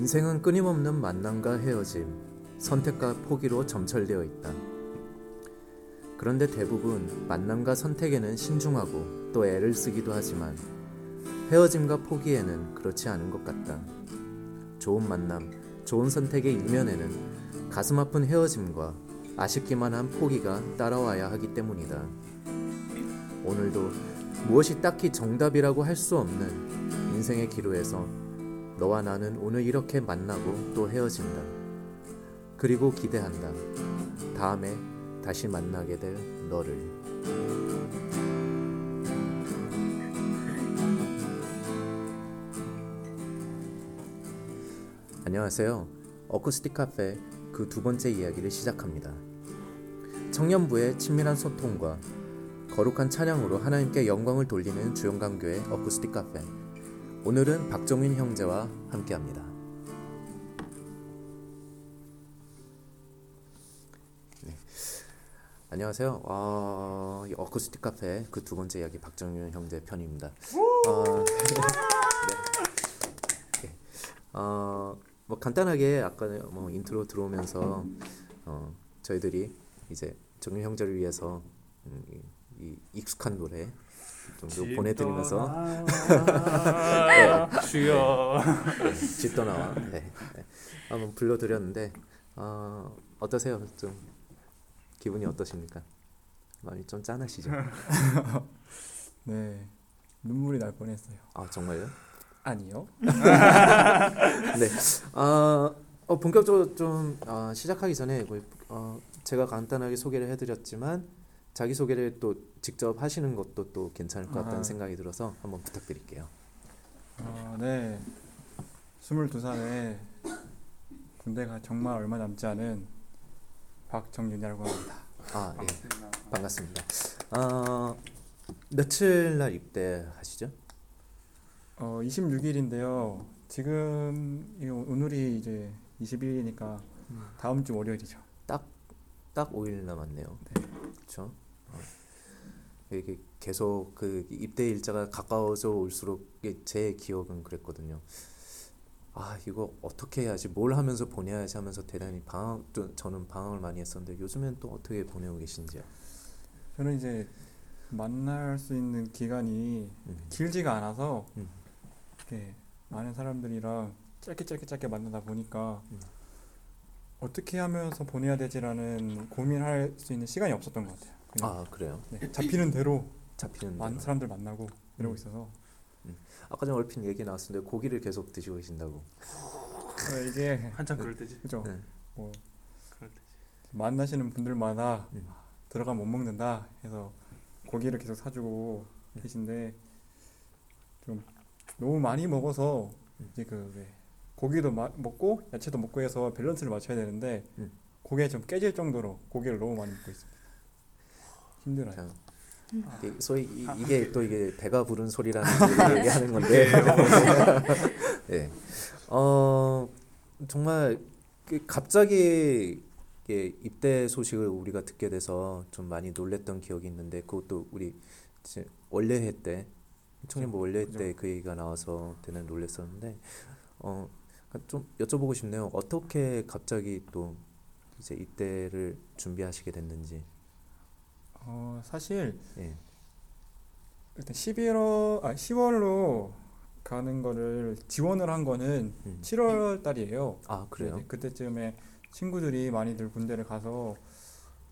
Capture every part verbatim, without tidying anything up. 인생은 끊임없는 만남과 헤어짐, 선택과 포기로 점철되어 있다. 그런데 대부분 만남과 선택에는 신중하고 또 애를 쓰기도 하지만 헤어짐과 포기에는 그렇지 않은 것 같다. 좋은 만남, 좋은 선택의 일면에는 가슴 아픈 헤어짐과 아쉽기만 한 포기가 따라와야 하기 때문이다. 오늘도 무엇이 딱히 정답이라고 할 수 없는 인생의 기로에서 너와 나는 오늘 이렇게 만나고 또 헤어진다. 그리고 기대한다. 다음에 다시 만나게 될 너를. 안녕하세요. 어쿠스틱 카페 그 두 번째 이야기를 시작합니다. 청년부의 친밀한 소통과 거룩한 찬양으로 하나님께 영광을 돌리는 주영광교회 어쿠스틱 카페. 오늘은 박정윤 형제와 함께합니다. 네. 안녕하세요. 어, 어쿠스틱 카페 그 두 번째 이야기 박정윤 형제 편입니다. 어, 네. 네. 어, 뭐 간단하게 아까 뭐 인트로 들어오면서 어, 저희들이 이제 정윤 형제를 위해서 음, 이 익숙한 노래 정도 보내드리면서 네, 주여 네, 집 떠나와 네, 네. 한번 불러드렸는데 어, 어떠세요? 좀 기분이 어떠십니까? 많이 좀 짠하시죠? 네, 눈물이 날 뻔했어요. 아 정말요? 아니요. 네. 어, 어, 본격적으로 좀 어, 시작하기 전에 어, 제가 간단하게 소개를 해드렸지만 자기 소개를 또 직접 하시는 것도 또 괜찮을 것 같다는 아. 생각이 들어서 한번 부탁드릴게요. 어, 네. 스물두 살에 군대가 정말 얼마 남지 않은 박정윤이라고 합니다. 아, 예. 반갑습니다. 어, 며칠 날 입대하시죠? 어 이십육 일인데요. 지금 오늘이 이제 이십일 일이니까 음. 다음 주 월요일이죠. 딱 딱 오 일 남았네요. 네. 그렇죠. 어. 이게 계속 그 입대 일자가 가까워져 올수록 제 기억은 그랬거든요. 아 이거 어떻게 해야지, 뭘 하면서 보내야지 하면서 대단히 방황, 저는 방황을 많이 했었는데 요즘엔 또 어떻게 보내고 계신지요? 저는 이제 만날 수 있는 기간이 음. 길지가 않아서. 음. 네, 많은 사람들이랑 짧게 짧게 짧게 만나다 보니까 음. 어떻게 하면서 보내야 되지라는 고민할 수 있는 시간이 없었던 것 같아요. 아 그래요? 네, 잡히는 대로 잡히는 많은 대로. 사람들 만나고 이러고 있어서 음. 아까 전 얼핏 얘기 나왔었는데 고기를 계속 드시고 계신다고. 네, 이게 한참 그럴 때지. 그죠? 네. 뭐 그럴 때지. 만나시는 분들마다 음. 들어가면 못 먹는다 해서 고기를 계속 사주고 음. 계신데 좀. 너무 많이 먹어서 이제 그 왜 고기도 마, 먹고 야채도 먹고 해서 밸런스를 맞춰야 되는데 음. 고기에 좀 깨질 정도로 고기를 너무 많이 먹고 있습니다. 힘들어요. 음. 소위 이, 이게 또 이게 배가 부른 소리라는 소리를 얘기하는 건데. 네. 어 정말 갑자기 입대 소식을 우리가 듣게 돼서 좀 많이 놀랬던 기억이 있는데 그것도 우리 원래회 때. 청년부 원래 때 그 얘기가 나와서 되는 놀랬었는데 어 좀 여쭤보고 싶네요. 어떻게 갑자기 또 이제 입대를 준비하시게 됐는지. 어 사실 예. 일단 십일월 아 시월로 가는 거를 지원을 한 거는 음. 칠월 달이에요. 아 그래요? 그때쯤에 친구들이 많이들 군대를 가서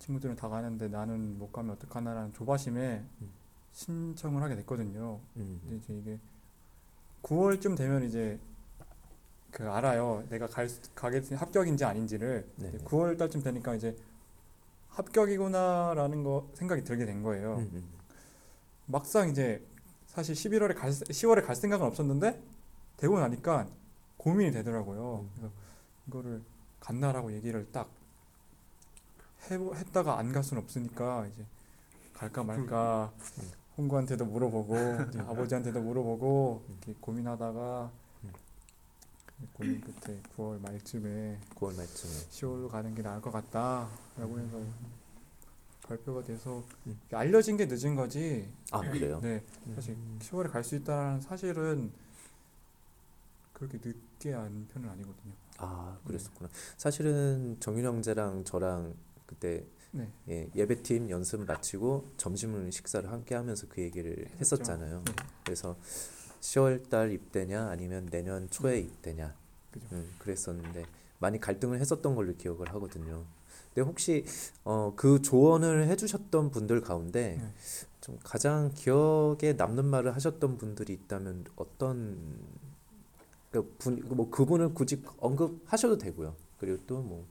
친구들은 다 가는데 나는 못 가면 어떡하나라는 조바심에. 음. 신청을 하게 됐거든요. 음. 이제 이게 구월쯤 되면 이제 그 알아요. 내가 갈 가게 합격인지 아닌지를 구월 달쯤 되니까 이제 합격이구나라는 거 생각이 들게 된 거예요. 음. 막상 이제 사실 십일월에 갈 시월에 갈 생각은 없었는데 되고 나니까 고민이 되더라고요. 음. 그래서 이거를 간다라고 얘기를 딱 해 했다가 안 갈 수는 없으니까 이제. 갈까 말까 홍구한테도 물어보고 아버지한테도 물어보고 이렇게 고민하다가 고민 끝에 구월 말쯤에 구월 말쯤에 시월로 가는 게 나을 것 같다라고 해서 발표가 돼서 알려진 게 늦은 거지. 아 그래요? 네, 사실 시월에 갈 수 있다는 사실은 그 그렇게 늦게 안 편은 아니거든요. 아, 그랬었구나. 네. 사실은 정윤 형제랑 저랑 그때 네. 예, 예배팀 연습을 마치고 점심을 식사를 함께 하면서 그 얘기를 했었잖아요. 네. 그래서 시월달 입대냐 아니면 내년 초에 네. 입대냐 음, 그랬었는데 많이 갈등을 했었던 걸로 기억을 하거든요. 근데 혹시 어, 그 조언을 해주셨던 분들 가운데 네. 좀 가장 기억에 남는 말을 하셨던 분들이 있다면 어떤 그 분, 뭐 그분을 굳이 언급하셔도 되고요. 그리고 또 뭐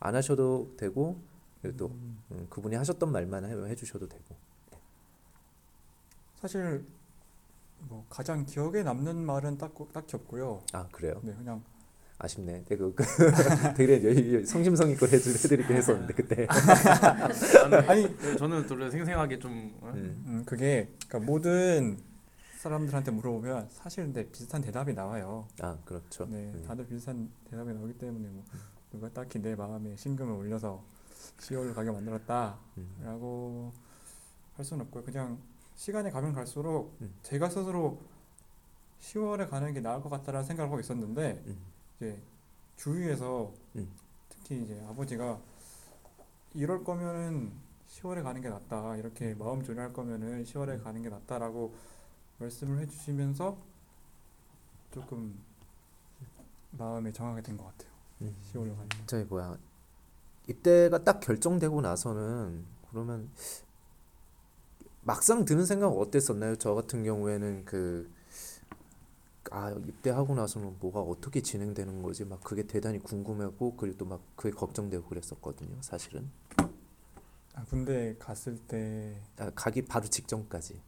안 하셔도 되고 그리고 또 음. 음, 그분이 하셨던 말만 해, 해주셔도 되고. 네. 사실 뭐 가장 기억에 남는 말은 딱, 딱히 없고요. 아 그래요? 네, 그냥 아쉽네. 되게, 되게 성심성의껏 해드리긴 했었는데 그때. 저는, 아니 저는 또 생생하게 좀. 음. 음, 그게 그러니까 모든 사람들한테 물어보면 사실 근데 비슷한 대답이 나와요. 아 그렇죠. 네, 음. 다들 비슷한 대답이 나오기 때문에 뭐 누가 딱히 내 마음에 심금을 올려서 시월을 가게 만들었다라고 음. 할 수는 없고요. 그냥 시간이 가면 갈수록 음. 제가 스스로 시월에 가는 게 나을 것 같다라는 생각을 하고 있었는데. 음. 이제 주위에서 음. 특히 이제 아버지가 이럴 거면은 시월에 가는 게 낫다 이렇게 마음 조리할 거면은 시월에 가는 게 낫다라고 말씀을 해주시면서 조금 마음에 정하게 된 것 같아요. 음. 시월에 가는 거. 저희 뭐야 입대가 딱 결정되고 나서는 그러면 막상 드는 생각은 어땠었나요? 저 같은 경우에는 그 아 입대하고 나서는 뭐가 어떻게 진행되는 거지 막 그게 대단히 궁금하고 그리고 또 막 그게 걱정되고 그랬었거든요. 사실은 아 군대 갔을 때 아, 가기 바로 직전까지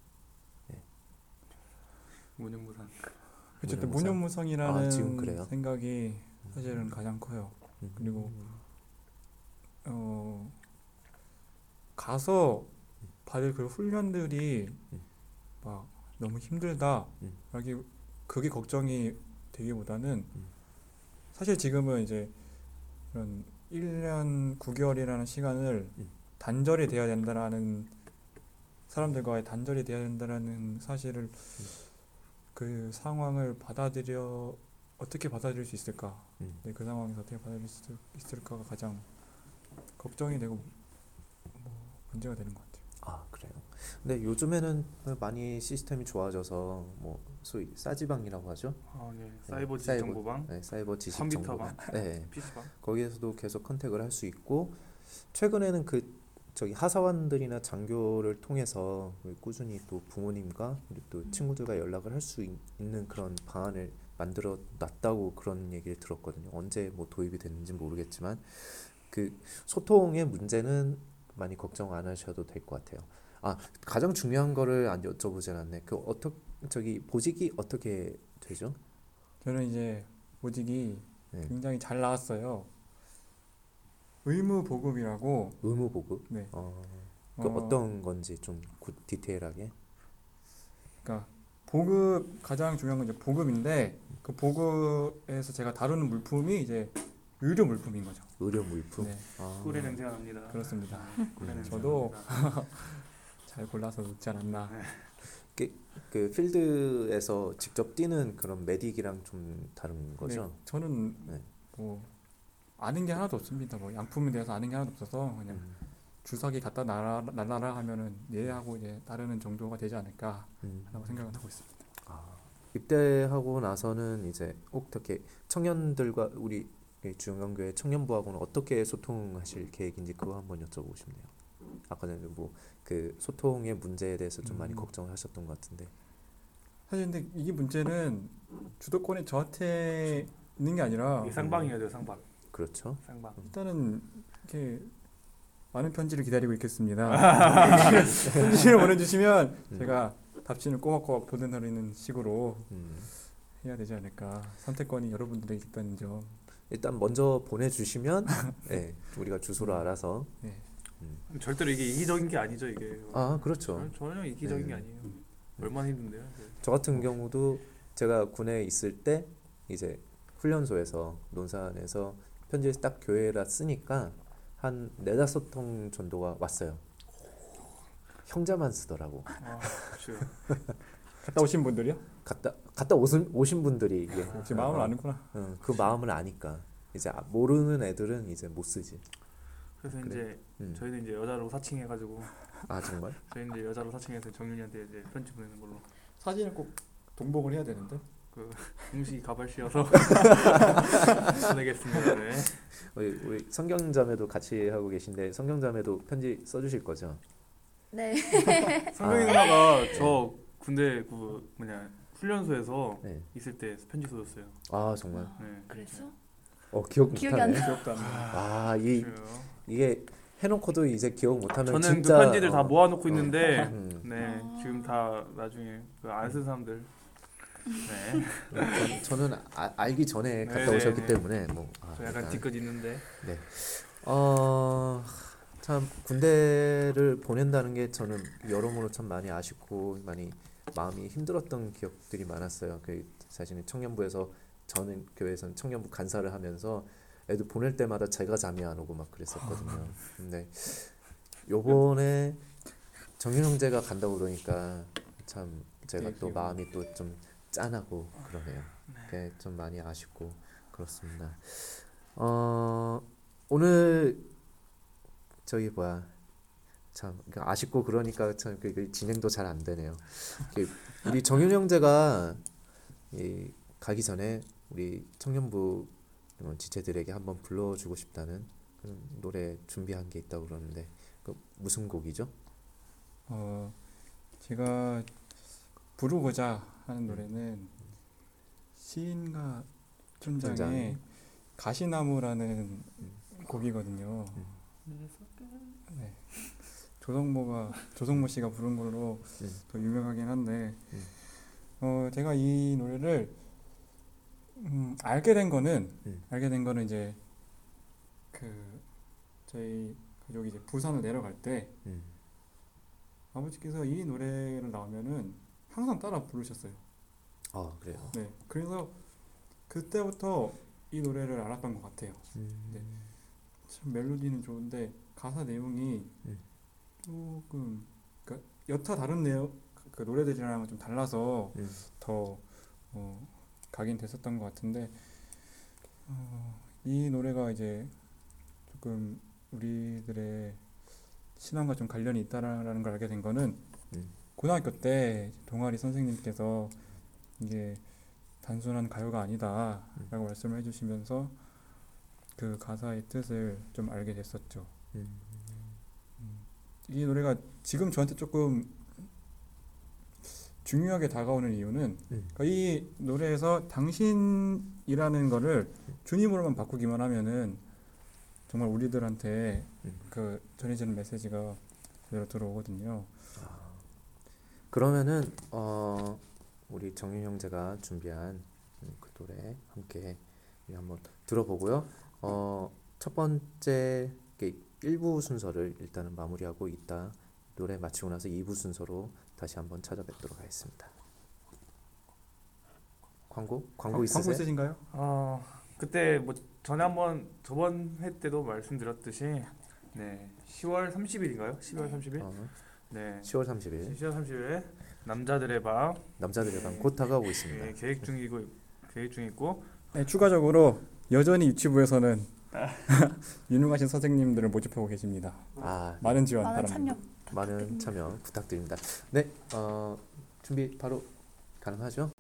네. 무념무상 그쵸 무념무상. 무념무상이라는 아, 지금 그래요? 생각이 사실은 가장 커요. 음. 그리고 어 가서 받을 그 훈련들이 음. 막 너무 힘들다 음. 여기 그게 걱정이 되기보다는 음. 사실 지금은 이제 이런 일 년 구 개월이라는 시간을 음. 단절이 돼야 된다라는 사람들과의 단절이 돼야 된다라는 사실을 음. 그 상황을 받아들여 어떻게 받아들일 수 있을까 음. 네, 그 상황에서 어떻게 받아들일 수 있을까가 가장 걱정이 되고 뭐 문제가 되는 것 같아요. 아 그래요? 근데 요즘에는 많이 시스템이 좋아져서 뭐 소위 싸지방이라고 하죠. 아, 네. 사이버 지식정보방, 네, 사이버 지식정보방, 네, 피시방. 거기에서도 계속 컨택을 할 수 있고 최근에는 그 저기 하사관들이나 장교를 통해서 꾸준히 또 부모님과 그리고 또 친구들과 연락을 할 수 있는 그런 방안을 만들어 놨다고 그런 얘기를 들었거든요. 언제 뭐 도입이 됐는지 모르겠지만 그 소통의 문제는 많이 걱정 안 하셔도 될 것 같아요. 아 가장 중요한 거를 안 여쭤보지 않았네. 그 어떻 저기 보직이 어떻게 되죠? 저는 이제 보직이 네. 굉장히 잘 나왔어요. 의무 보급이라고. 의무 보급? 네. 어, 그 어, 어떤 건지 좀 디테일하게. 그러니까 보급 가장 중요한 건 이제 보급인데 그 보급에서 제가 다루는 물품이 이제 의료 물품인 거죠. 의료 물품. 네. 아. 꿀의 냄새가 납니다. 그렇습니다. 꿀의 냄새. 저도 잘 골라서 넣지 않았나. 그, 그 필드에서 직접 뛰는 그런 메딕이랑 좀 다른 거죠? 네, 저는 네. 뭐 아는 게 하나도 없습니다. 뭐 양품에 대해서 아는 게 하나도 없어서 그냥 음. 주사기 갖다 날아, 날아라 하면은 예하고 이제 따르는 정도가 되지 않을까라고 음. 생각은 하고 있습니다. 아, 입대하고 나서는 이제 어떻게 청년들과 우리 주영광교회 청년부하고는 어떻게 소통하실 계획인지 그거 한번 여쭤보고 싶네요. 아까 전에 뭐 그 소통의 문제에 대해서 좀 음. 많이 걱정을 하셨던 것 같은데 사실 근데 이 문제는 주도권이 저한테 있는 게 아니라 상방이어야 돼요. 상방. 그렇죠. 상방. 일단은 이렇게 많은 편지를 기다리고 있겠습니다. 편지를 보내주시면 음. 제가 답신을 꼬박꼬박 보내드리는 식으로 음. 해야 되지 않을까. 선택권이 여러분들에게 있다는 점 일단 먼저 보내주시면 네, 우리가 주소를 음. 알아서 네. 음. 절대로 이게 이기적인 게 아니죠 이게. 아 그렇죠. 전혀 이기적인 네. 게 아니에요. 얼마나 힘든데요. 네. 저 같은 경우도 제가 군에 있을 때 이제 훈련소에서 논산에서 편지를 딱 교회에다 쓰니까 한 네다섯 통 정도가 왔어요. 오. 형자만 쓰더라고. 아, 그렇죠. 갔다 오신 분들이요? 갔다 갔다 오신 오신 분들이 이게 역시 마음을 어, 아는구나. 어, 그 마음을 아니까 이제 모르는 애들은 이제 못 쓰지. 그래서 그래? 이제 음. 저희는 이제 여자로 사칭해가지고. 아 정말? 저희 이제 여자로 사칭해서 정윤이한테 이제 편지 보내는 걸로. 사진을 꼭 동봉을 해야 되는데. 그 공식 가발씌어서 보내겠습니다. 네. 우리, 우리 성경자매도 같이 하고 계신데 성경자매도 편지 써주실 거죠? 네. 성경이 아. 누나가 저 군대 그 뭐냐 훈련소에서 네. 있을 때 편지 써줬어요. 아 정말? 네. 그랬어? 어 기억 못하네. 기억도 안 나. 아 이 이게 해놓고도 이제 기억 못하면 저는 진짜. 저는 그 편지들 어. 다 모아놓고 어. 있는데 음. 네 어. 지금 다 나중에 그 안 쓴 사람들. 네. 저는 아, 알기 전에 갔다 네네네. 오셨기 때문에 뭐 아, 저 약간 뒤끝 있는데. 네. 어, 참 군대를 보낸다는 게 저는 여러모로 참 많이 아쉽고 많이 마음이 힘들었던 기억들이 많았어요. 그 사실은 청년부에서 저는 교회에서 청년부 간사를 하면서 애들 보낼 때마다 제가 잠이 안 오고 막 그랬었거든요. 근데 요번에 정윤 형제가 간다고 그러니까 참 제가 또 마음이 또 좀 짠하고 그러네요. 네. 좀 많이 아쉽고 그렇습니다. 어, 오늘 저기 뭐야 참 아쉽고 그러니까 참 그 진행도 잘 안 되네요. 우리 정윤 형제가 이 가기 전에 우리 청년부 지체들에게 한번 불러주고 싶다는 노래 준비한 게 있다고 그러는데 그 무슨 곡이죠? 어, 제가 부르고자 하는 노래는 시인과 촌장의 촌장. 가시나무라는 곡이거든요. 네. 조성모가 조성모 씨가 부른 걸로 네. 더 유명하긴 한데 네. 어, 제가 이 노래를 음, 알게 된 거는 네. 알게 된 거는 이제 그 저희 가족이 이제 부산을 내려갈 때 네. 아버지께서 이 노래를 나오면은 항상 따라 부르셨어요. 아 그래요? 네, 그래서 그때부터 이 노래를 알았던 것 같아요. 음. 네. 참 멜로디는 좋은데 가사 내용이 음. 조금 그러니까 여타 다른 내용 그 노래들이랑 좀 달라서 음. 더 어, 각인됐었던 것 같은데 어, 이 노래가 이제 조금 우리들의 신앙과 좀 관련이 있다라는 걸 알게 된 거는 음. 고등학교 때 동아리 선생님께서 이게 단순한 가요가 아니다라고 음. 말씀을 해주시면서 그 가사의 뜻을 좀 알게 됐었죠. 음. 음. 이 노래가 지금 저한테 조금 중요하게 다가오는 이유는 음. 그러니까 이 노래에서 당신이라는 거를 주님으로만 바꾸기만 하면은 정말 우리들한테 음. 그 전해지는 메시지가 제대로 들어오거든요. 아. 그러면은 어, 우리 정윤 형제가 준비한 그 노래 함께 한번 들어보고요. 어, 첫 번째 일 부 순서를 일단은 마무리하고 이따 노래 마치고 나서 이 부 순서로 다시 한번 찾아뵙도록 하겠습니다. 광고? 광고 어, 있으세요? 광고 있으신가요? 어, 그때 뭐 전에 한번 저번 회 때도 말씀드렸듯이 네 시월 삼십일인가요? 시월 삼십일? 어. 네. 시월 삼십일. 시월 삼십일 남자들의 방. 남자들의 방 곧 다가오고 있습니다. 네, 계획 중이고 계획 중이고. 네, 추가적으로 여전히 유치부에서는 유능하신 선생님들을 모집하고 계십니다. 아, 많은 지원 바랍니다. 참여 많은 참여 부탁드립니다. 네, 어, 준비 바로 가능하죠?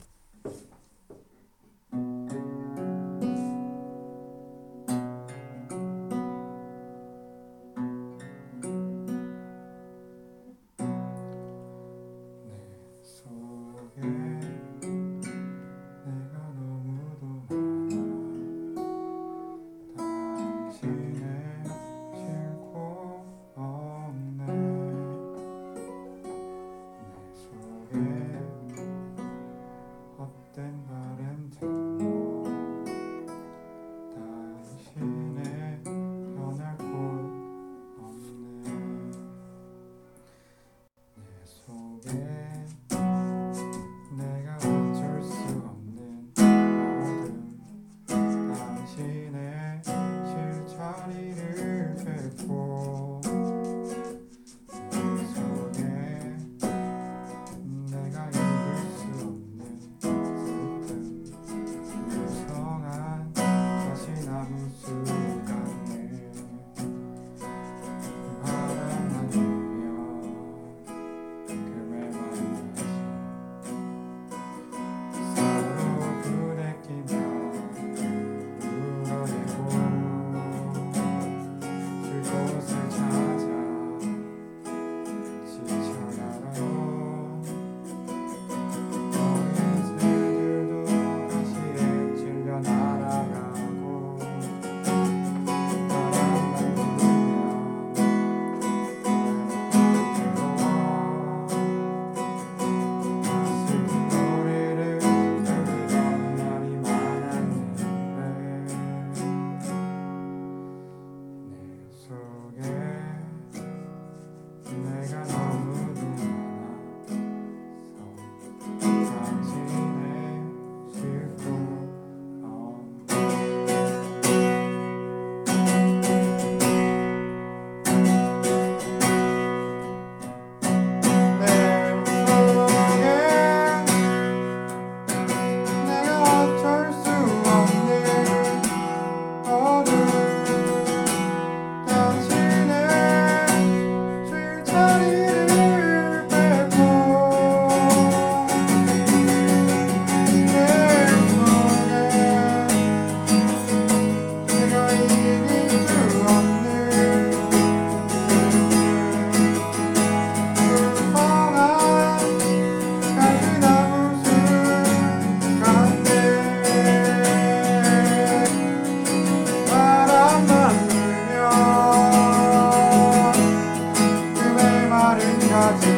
I